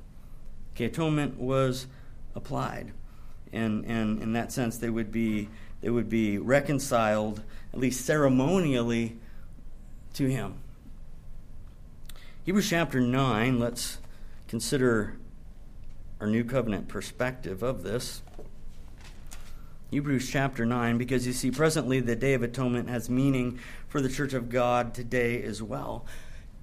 Okay, atonement was applied. And in that sense, they would be reconciled, at least ceremonially, to him. Hebrews chapter 9, let's consider or New Covenant perspective of this. Hebrews chapter 9, because you see, presently the Day of Atonement has meaning for the Church of God today as well.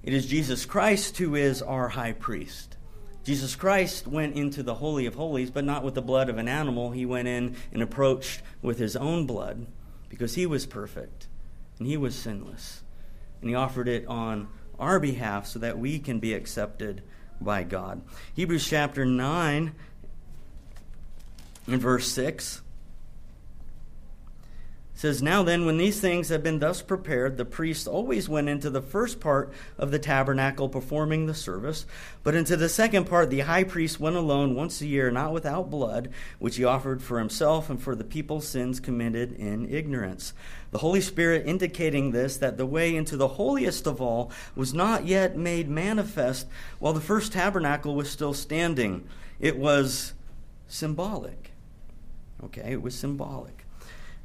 It is Jesus Christ who is our high priest. Jesus Christ went into the Holy of Holies, but not with the blood of an animal. He went in and approached with his own blood because he was perfect and he was sinless. And he offered it on our behalf so that we can be accepted by God. Hebrews chapter 9 and verse 6 says, "Now then, when these things have been thus prepared, the priest always went into the first part of the tabernacle performing the service, but into the second part the high priest went alone once a year, not without blood, which he offered for himself and for the people's sins committed in ignorance. The Holy Spirit indicating this, that the way into the holiest of all was not yet made manifest while the first tabernacle was still standing." It was symbolic. Okay, it was symbolic.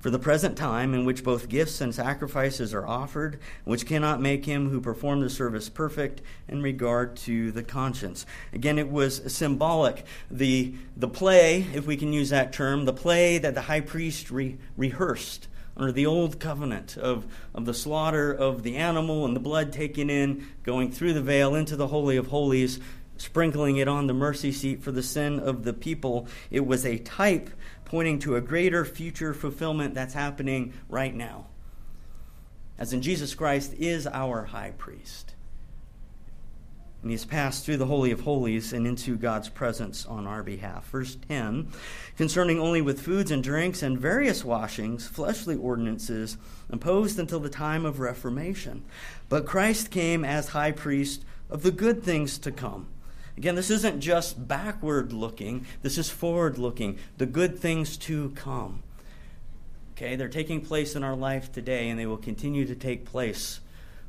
"For the present time, in which both gifts and sacrifices are offered, which cannot make him who performed the service perfect in regard to the conscience." Again, it was symbolic. The play, if we can use that term, the play that the high priest rehearsed under the old covenant of the slaughter of the animal and the blood taken in, going through the veil into the Holy of Holies, sprinkling it on the mercy seat for the sin of the people. It was a type pointing to a greater future fulfillment that's happening right now. As in, Jesus Christ is our high priest. And he's passed through the Holy of Holies and into God's presence on our behalf. Verse 10, "Concerning only with foods and drinks and various washings, fleshly ordinances imposed until the time of Reformation. But Christ came as high priest of the good things to come." Again, this isn't just backward-looking. This is forward-looking, the good things to come. Okay, they're taking place in our life today, and they will continue to take place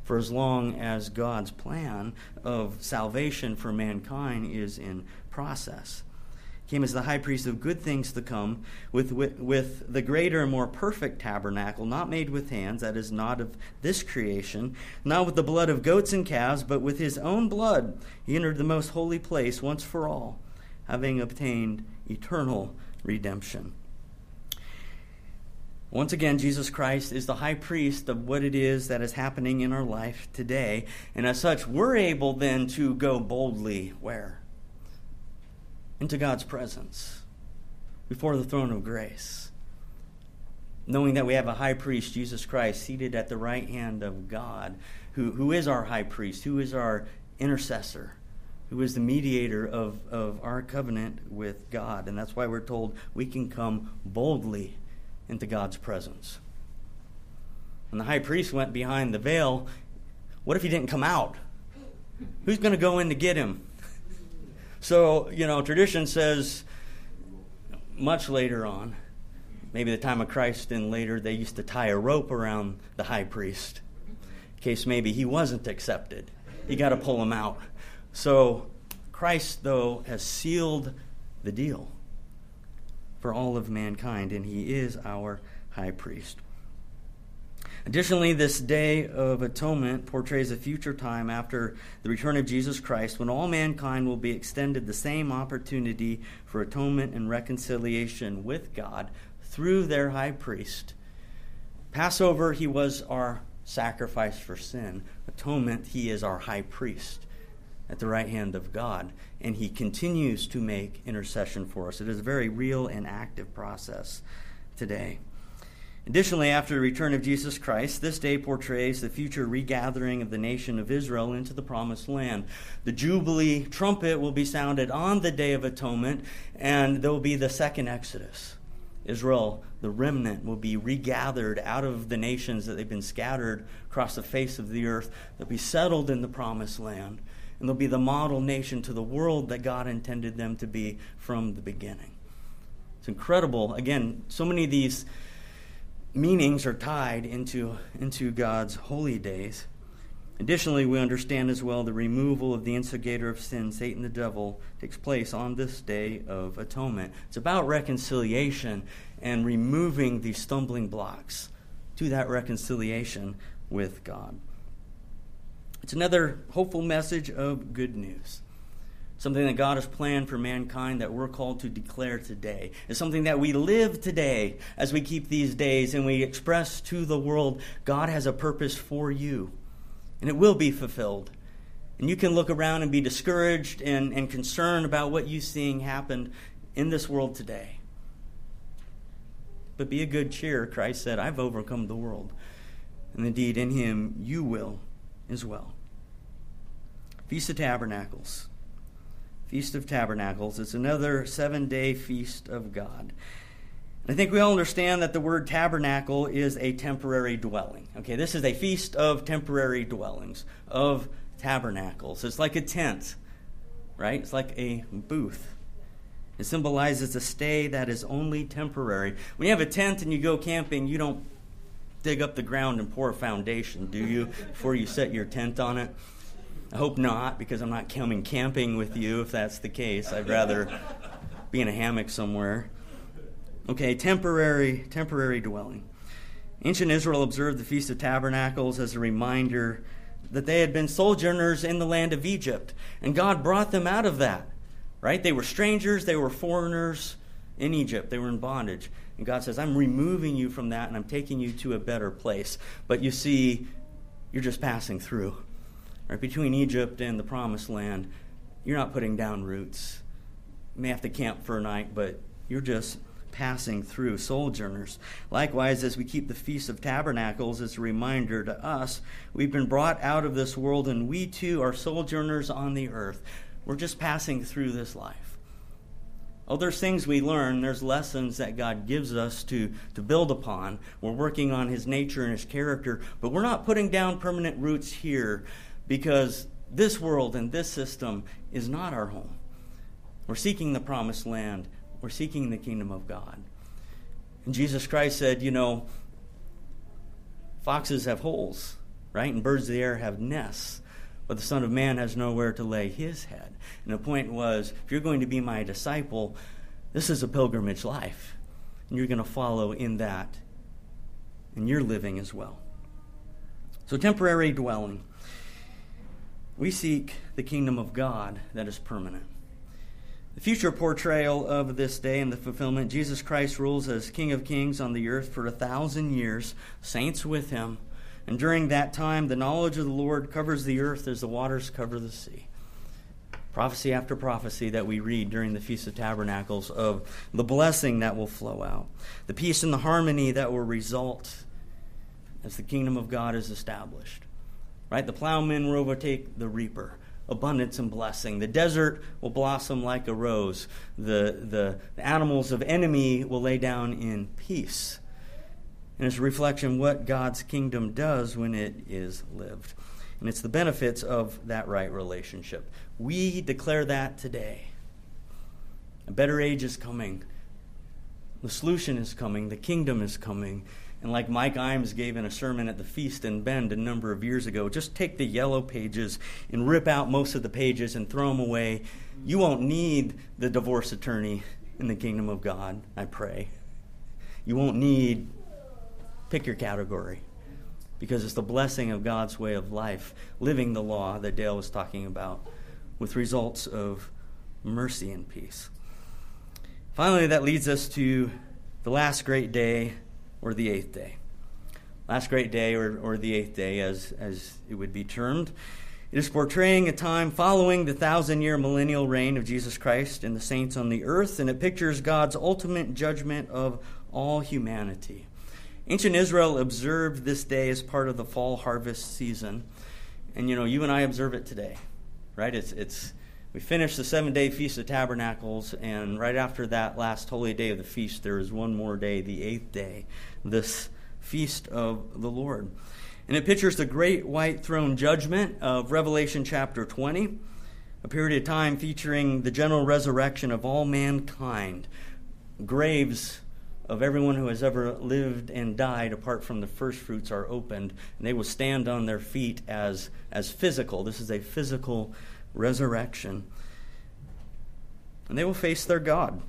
for as long as God's plan of salvation for mankind is in process. He came as the high priest of good things to come, with the greater and more perfect tabernacle, not made with hands, that is, not of this creation, not with the blood of goats and calves, but with his own blood. He entered the most holy place once for all, having obtained eternal redemption. Once again, Jesus Christ is the high priest of what it is that is happening in our life today. And as such, we're able then to go boldly where? Into God's presence, before the throne of grace, knowing that we have a high priest, Jesus Christ, seated at the right hand of God, who is our high priest, who is our intercessor, who is the mediator of our covenant with God. And that's why we're told we can come boldly into God's presence. When the high priest went behind the veil, what if he didn't come out? Who's going to go in to get him? So, tradition says much later on, maybe the time of Christ and later, they used to tie a rope around the high priest in case maybe he wasn't accepted. You got to pull him out. So Christ, though, has sealed the deal for all of mankind, and he is our high priest. Additionally, this Day of Atonement portrays a future time after the return of Jesus Christ when all mankind will be extended the same opportunity for atonement and reconciliation with God through their high priest. Passover, he was our sacrifice for sin. Atonement, he is our high priest at the right hand of God, and he continues to make intercession for us. It is a very real and active process today. Additionally, after the return of Jesus Christ, this day portrays the future regathering of the nation of Israel into the promised land. The Jubilee trumpet will be sounded on the Day of Atonement, and there will be the second Exodus. Israel, the remnant, will be regathered out of the nations that they've been scattered across the face of the earth. They'll be settled in the promised land, and they'll be the model nation to the world that God intended them to be from the beginning. It's incredible. Again, so many of these meanings are tied into God's holy days. Additionally, we understand as well the removal of the instigator of sin, Satan the devil, takes place on this Day of Atonement. It's about reconciliation and removing the stumbling blocks to that reconciliation with God. It's another hopeful message of good news. something that God has planned for mankind that we're called to declare today. It's something that we live today as we keep these days and we express to the world, God has a purpose for you, and it will be fulfilled. And you can look around and be discouraged and concerned about what you're seeing happen in this world today. But be of good cheer, Christ said, I've overcome the world. And indeed, in him, you will as well. Feast of Tabernacles. Feast of Tabernacles. It's another 7-day feast of God. And I think we all understand that the word tabernacle is a temporary dwelling. Okay, this is a feast of temporary dwellings, of tabernacles. It's like a tent, right? It's like a booth. It symbolizes a stay that is only temporary. When you have a tent and you go camping, you don't dig up the ground and pour a foundation, do you, before you set your tent on it? I hope not, because I'm not coming camping with you if that's the case. I'd rather be in a hammock somewhere. Okay, temporary dwelling. Ancient Israel observed the Feast of Tabernacles as a reminder that they had been sojourners in the land of Egypt, and God brought them out of that, right? They were strangers, they were foreigners in Egypt. They were in bondage, and God says, I'm removing you from that, and I'm taking you to a better place. But you see, you're just passing through. Right, between Egypt and the Promised Land, you're not putting down roots. You may have to camp for a night, but you're just passing through, sojourners. Likewise, as we keep the Feast of Tabernacles, it's a reminder to us, we've been brought out of this world, and we too are sojourners on the earth. We're just passing through this life. Oh, there's things we learn, there's lessons that God gives us to build upon. We're working on his nature and his character, but we're not putting down permanent roots here, because this world and this system is not our home. We're seeking the Promised Land. We're seeking the kingdom of God. And Jesus Christ said, you know, foxes have holes, right? And birds of the air have nests. But the Son of Man has nowhere to lay his head. And the point was, if you're going to be my disciple, this is a pilgrimage life. And you're going to follow in that. And you're living as well. So temporary dwelling. We seek the kingdom of God that is permanent. The future portrayal of this day and the fulfillment, Jesus Christ rules as King of Kings on the earth for 1,000 years, saints with him. And during that time, the knowledge of the Lord covers the earth as the waters cover the sea. Prophecy after prophecy that we read during the Feast of Tabernacles of the blessing that will flow out, the peace and the harmony that will result as the kingdom of God is established. Right, the plowmen will overtake the reaper. Abundance and blessing. The desert will blossom like a rose. The animals of enemy will lay down in peace. And it's a reflection of what God's kingdom does when it is lived. And it's the benefits of that right relationship. We declare that today. A better age is coming. The solution is coming. The kingdom is coming. And like Mike Imes gave in a sermon at the Feast in Bend a number of years ago, just take the yellow pages and rip out most of the pages and throw them away. You won't need the divorce attorney in the kingdom of God, I pray. You won't need, pick your category, because it's the blessing of God's way of life, living the law that Dale was talking about, with results of mercy and peace. Finally, that leads us to the last great day, or the eighth day. Last Great Day, or the eighth day, as it would be termed. It is portraying a time following the 1,000-year millennial reign of Jesus Christ and the saints on the earth, and it pictures God's ultimate judgment of all humanity. Ancient Israel observed this day as part of the fall harvest season, and you know, you and I observe it today, right? It's we finish the 7-day Feast of Tabernacles, and right after that last holy day of the feast, there is one more day, the eighth day, this Feast of the Lord. And it pictures the Great White Throne judgment of Revelation chapter 20, a period of time featuring the general resurrection of all mankind, graves of everyone who has ever lived and died apart from the first fruits are opened, and they will stand on their feet as physical. This is a physical resurrection. And they will face their God.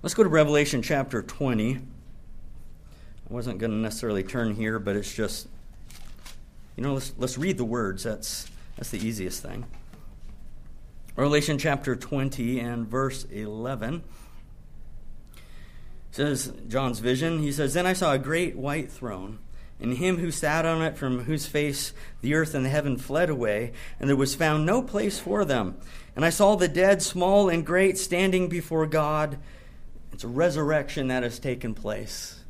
Let's go to Revelation chapter 20. I wasn't going to necessarily turn here, but it's just, you know, let's read the words. That's the easiest thing. Revelation chapter 20 and verse 11 says John's vision. He says, "Then I saw a great white throne, and him who sat on it, from whose face the earth and the heaven fled away, and there was found no place for them. And I saw the dead, small and great, standing before God." It's a resurrection that has taken place,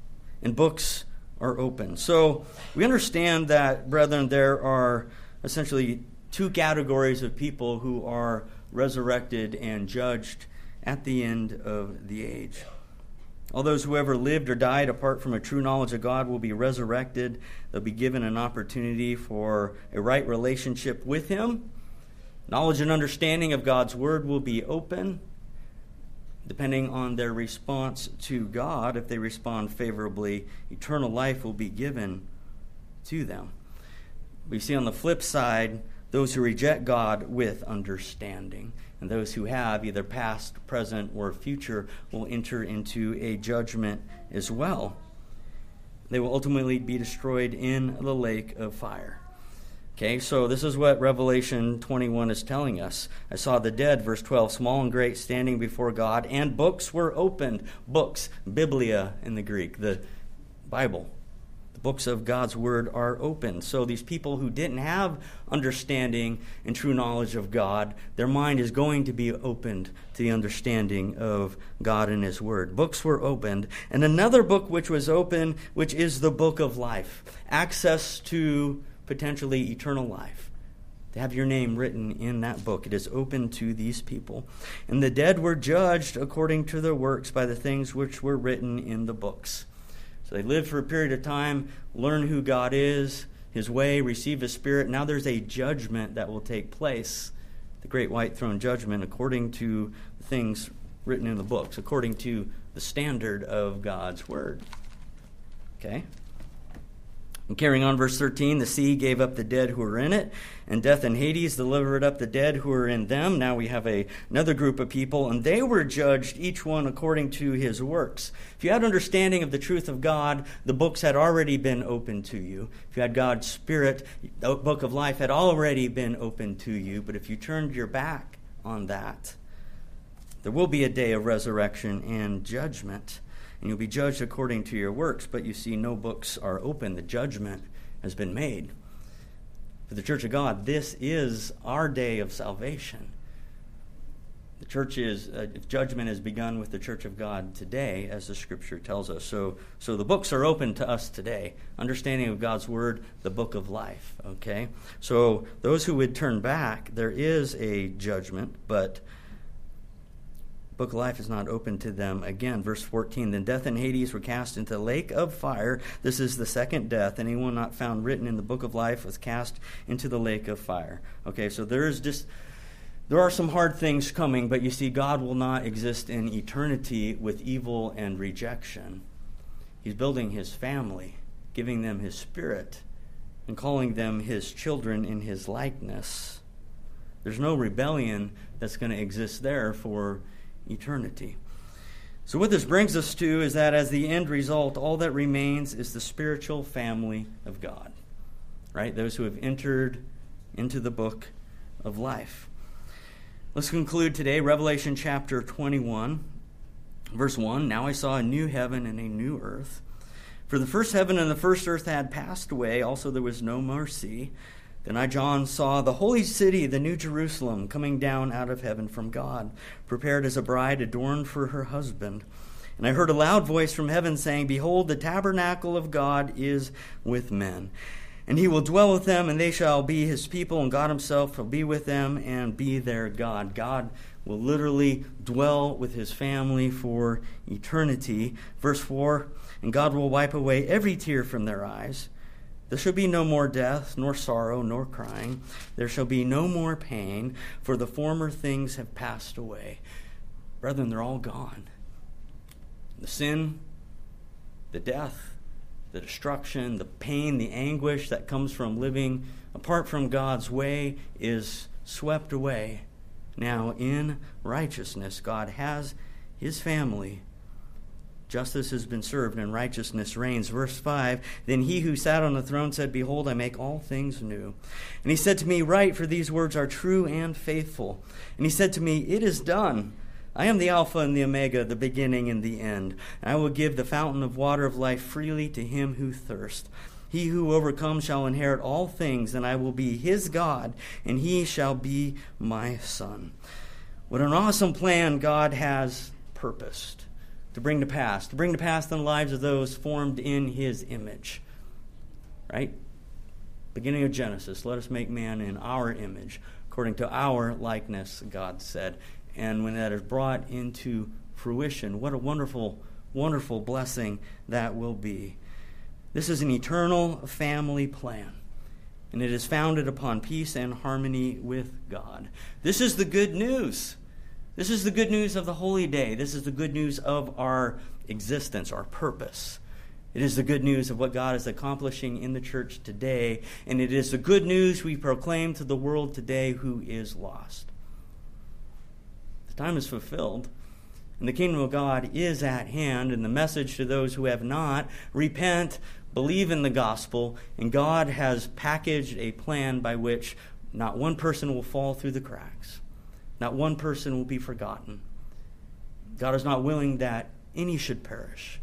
and books are open. So we understand that, brethren, there are essentially two categories of people who are resurrected and judged at the end of the age. All those who ever lived or died apart from a true knowledge of God will be resurrected. They'll be given an opportunity for a right relationship with Him. Knowledge and understanding of God's Word will be open, depending on their response to God. If they respond favorably, eternal life will be given to them. We see on the flip side, those who reject God with understanding, and those who have either past, present, or future will enter into a judgment as well. They will ultimately be destroyed in the lake of fire. Okay, so this is what Revelation 21 is telling us. I saw the dead, verse 12, small and great, standing before God, and books were opened. Books, biblia in the Greek, the Bible. The books of God's Word are open. So these people who didn't have understanding and true knowledge of God, their mind is going to be opened to the understanding of God and His Word. Books were opened. And another book which was open, which is the book of life. Access to potentially eternal life. To have your name written in that book. It is open to these people. And the dead were judged according to their works by the things which were written in the books. So they lived for a period of time, learn who God is, His way, receive His Spirit. Now there's a judgment that will take place, the Great White Throne judgment, according to the things written in the books, according to the standard of God's Word. Okay? And carrying on, verse 13, the sea gave up the dead who were in it, and death and Hades delivered up the dead who were in them. Now we have another group of people, and they were judged, each one according to his works. If you had understanding of the truth of God, the books had already been opened to you. If you had God's Spirit, the book of life had already been opened to you. But if you turned your back on that, there will be a day of resurrection and judgment. And you'll be judged according to your works, but you see no books are open. The judgment has been made. For the Church of God, this is our day of salvation. The church is judgment has begun with the Church of God today, as the Scripture tells us. So the books are open to us today. Understanding of God's Word, the book of life. Okay? So those who would turn back, there is a judgment, but book of life is not open to them again. Verse 14, then death and Hades were cast into the lake of fire. This is the second death. Anyone not found written in the book of life was cast into the lake of fire. Okay, so there are some hard things coming, but you see, God will not exist in eternity with evil and rejection. He's building His family, giving them His Spirit, and calling them His children in His likeness. There's no rebellion that's going to exist there for eternity. So what this brings us to is that as the end result, all that remains is the spiritual family of God, right? Those who have entered into the book of life. Let's conclude today, Revelation chapter 21, verse 1. Now I saw a new heaven and a new earth. For the first heaven and the first earth had passed away, also there was no more sea. Then I, John, saw the holy city, the new Jerusalem, coming down out of heaven from God, prepared as a bride adorned for her husband. And I heard a loud voice from heaven saying, Behold, the tabernacle of God is with men. And He will dwell with them, and they shall be His people, and God Himself will be with them and be their God. God will literally dwell with His family for eternity. Verse 4, and God will wipe away every tear from their eyes. There shall be no more death, nor sorrow, nor crying. There shall be no more pain, for the former things have passed away. Brethren, they're all gone. The sin, the death, the destruction, the pain, the anguish that comes from living apart from God's way is swept away. Now in righteousness, God has His family Justice has been served and righteousness reigns. Verse 5, then he who sat on the throne said, behold, I make all things new. And he said to me, write, for these words are true and faithful. And he said to me, it is done. I am the Alpha and the Omega, the beginning and the end. I will give the fountain of water of life freely to him who thirsts. He who overcomes shall inherit all things, and I will be his God, and he shall be my son. What an awesome plan God has purposed to bring to pass the lives of those formed in his image. Right? Beginning of Genesis, let us make man in our image, according to our likeness, God said. And when that is brought into fruition, what a wonderful, wonderful blessing that will be. This is an eternal family plan, and it is founded upon peace and harmony with God. This is the good news. This is the good news of the holy day. This is the good news of our existence, our purpose. It is the good news of what God is accomplishing in the church today, and it is the good news we proclaim to the world today who is lost. The time is fulfilled, and the kingdom of God is at hand, and the message to those who have not, repent, believe in the gospel, and God has packaged a plan by which not one person will fall through the cracks. Not one person will be forgotten. God is not willing that any should perish,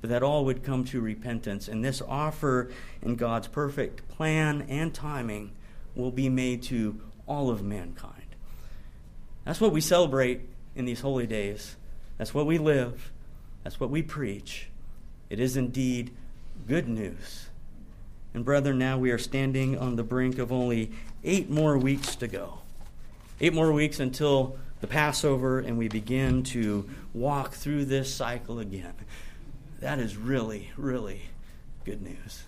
but that all would come to repentance. And this offer in God's perfect plan and timing will be made to all of mankind. That's what we celebrate in these holy days. That's what we live. That's what we preach. It is indeed good news. And brethren, now we are standing on the brink of only 8 more weeks to go. 8 more weeks until the Passover, and we begin to walk through this cycle again. That is really, really good news.